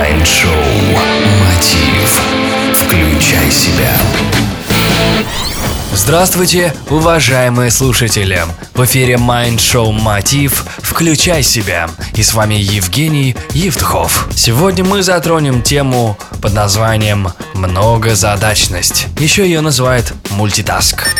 Майндшоу Мотив. Включай себя. Здравствуйте, уважаемые слушатели! В эфире Майндшоу Мотив. Включай себя. И с вами Евгений Евтухов. Сегодня мы затронем тему под названием «Многозадачность». Еще ее называют «мультитаск».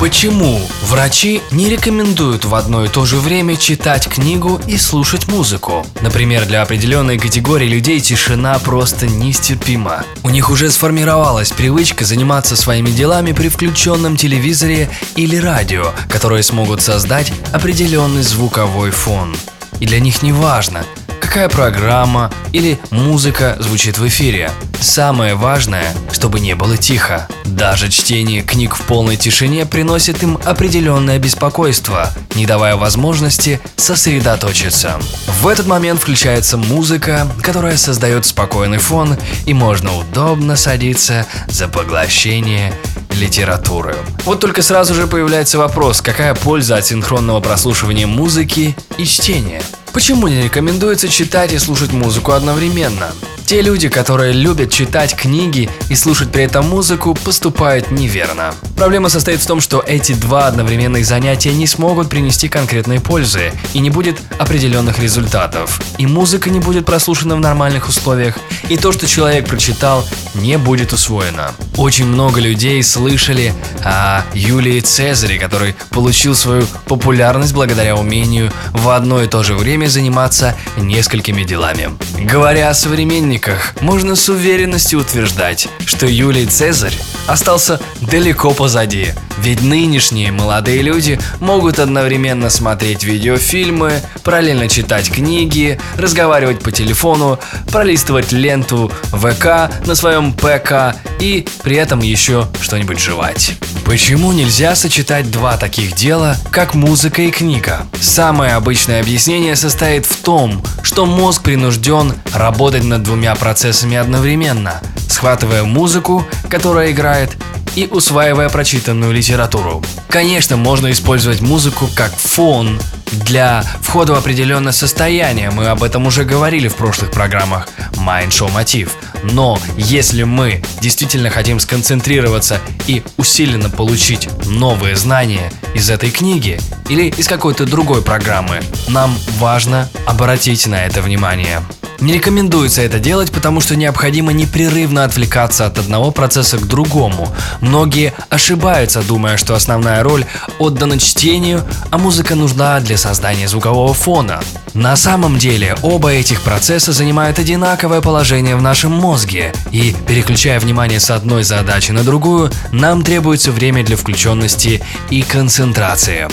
Почему врачи не рекомендуют в одно и то же время читать книгу и слушать музыку? Например, для определенной категории людей тишина просто нестерпима. У них уже сформировалась привычка заниматься своими делами при включенном телевизоре или радио, которые смогут создать определенный звуковой фон. И для них не важно, какая программа или музыка звучит в эфире. Самое важное, чтобы не было тихо. Даже чтение книг в полной тишине приносит им определенное беспокойство, не давая возможности сосредоточиться. В этот момент включается музыка, которая создает спокойный фон, и можно удобно садиться за поглощение литературы. Вот только сразу же появляется вопрос, какая польза от синхронного прослушивания музыки и чтения? Почему не рекомендуется читать и слушать музыку одновременно? Те люди, которые любят читать книги и слушать при этом музыку, поступают неверно. Проблема состоит в том, что эти два одновременных занятия не смогут принести конкретной пользы, и не будет определенных результатов. И музыка не будет прослушана в нормальных условиях, и то, что человек прочитал, не будет усвоено. Очень много людей слышали о Юлии Цезаре, который получил свою популярность благодаря умению в одно и то же время заниматься несколькими делами. Говоря о современниках, можно с уверенностью утверждать, что Юлий Цезарь остался далеко позади, ведь нынешние молодые люди могут одновременно смотреть видеофильмы, параллельно читать книги, разговаривать по телефону, пролистывать ленту ВК на своем ПК и при этом еще что-нибудь жевать. Почему нельзя сочетать два таких дела, как музыка и книга? Самое обычное объяснение состоит в том, что мозг принужден работать над двумя процессами одновременно, схватывая музыку, которая играет, и усваивая прочитанную литературу. Конечно, можно использовать музыку как фон для входа в определенное состояние, мы об этом уже говорили в прошлых программах Майндшоу Мотив. Но если мы действительно хотим сконцентрироваться и усиленно получить новые знания из этой книги или из какой-то другой программы, нам важно обратить на это внимание. Не рекомендуется это делать, потому что необходимо непрерывно отвлекаться от одного процесса к другому. Многие ошибаются, думая, что основная роль отдана чтению, а музыка нужна для создания звукового фона. На самом деле, оба этих процесса занимают одинаковое положение в нашем мозге, и, переключая внимание с одной задачи на другую, нам требуется время для включенности и концентрации.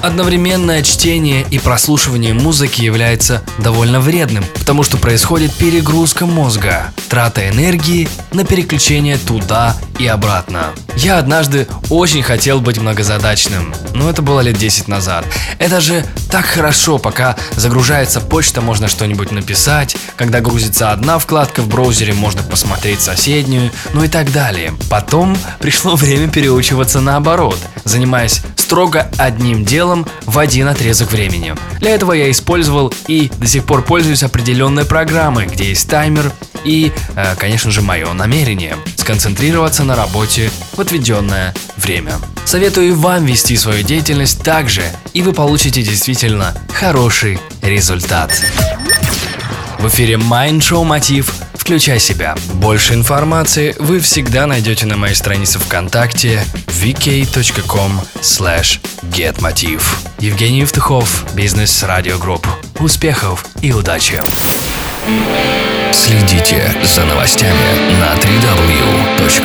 Одновременное чтение и прослушивание музыки является довольно вредным, потому что происходит перегрузка мозга, трата энергии на переключение туда и обратно. Я однажды очень хотел быть многозадачным, но это было лет 10 назад. Это же так хорошо, пока загружается почта, можно что-нибудь написать, когда грузится одна вкладка в браузере, можно посмотреть соседнюю, ну и так далее. Потом пришло время переучиваться наоборот, занимаясь строго одним делом в один отрезок времени. Для этого я использовал и до сих пор пользуюсь определенной программой, где есть таймер и, конечно же, мое намерение сконцентрироваться на работе в отведенное время. Советую и вам вести свою деятельность так же, и вы получите действительно хороший результат. В эфире Майндшоу Мотив. Включай себя. Больше информации вы всегда найдете на моей странице ВКонтакте vk.com/getmotiv. Евгений Евтухов, Бизнес Радио Групп. Успехов и удачи! Следите за новостями на www.biznesradio.ru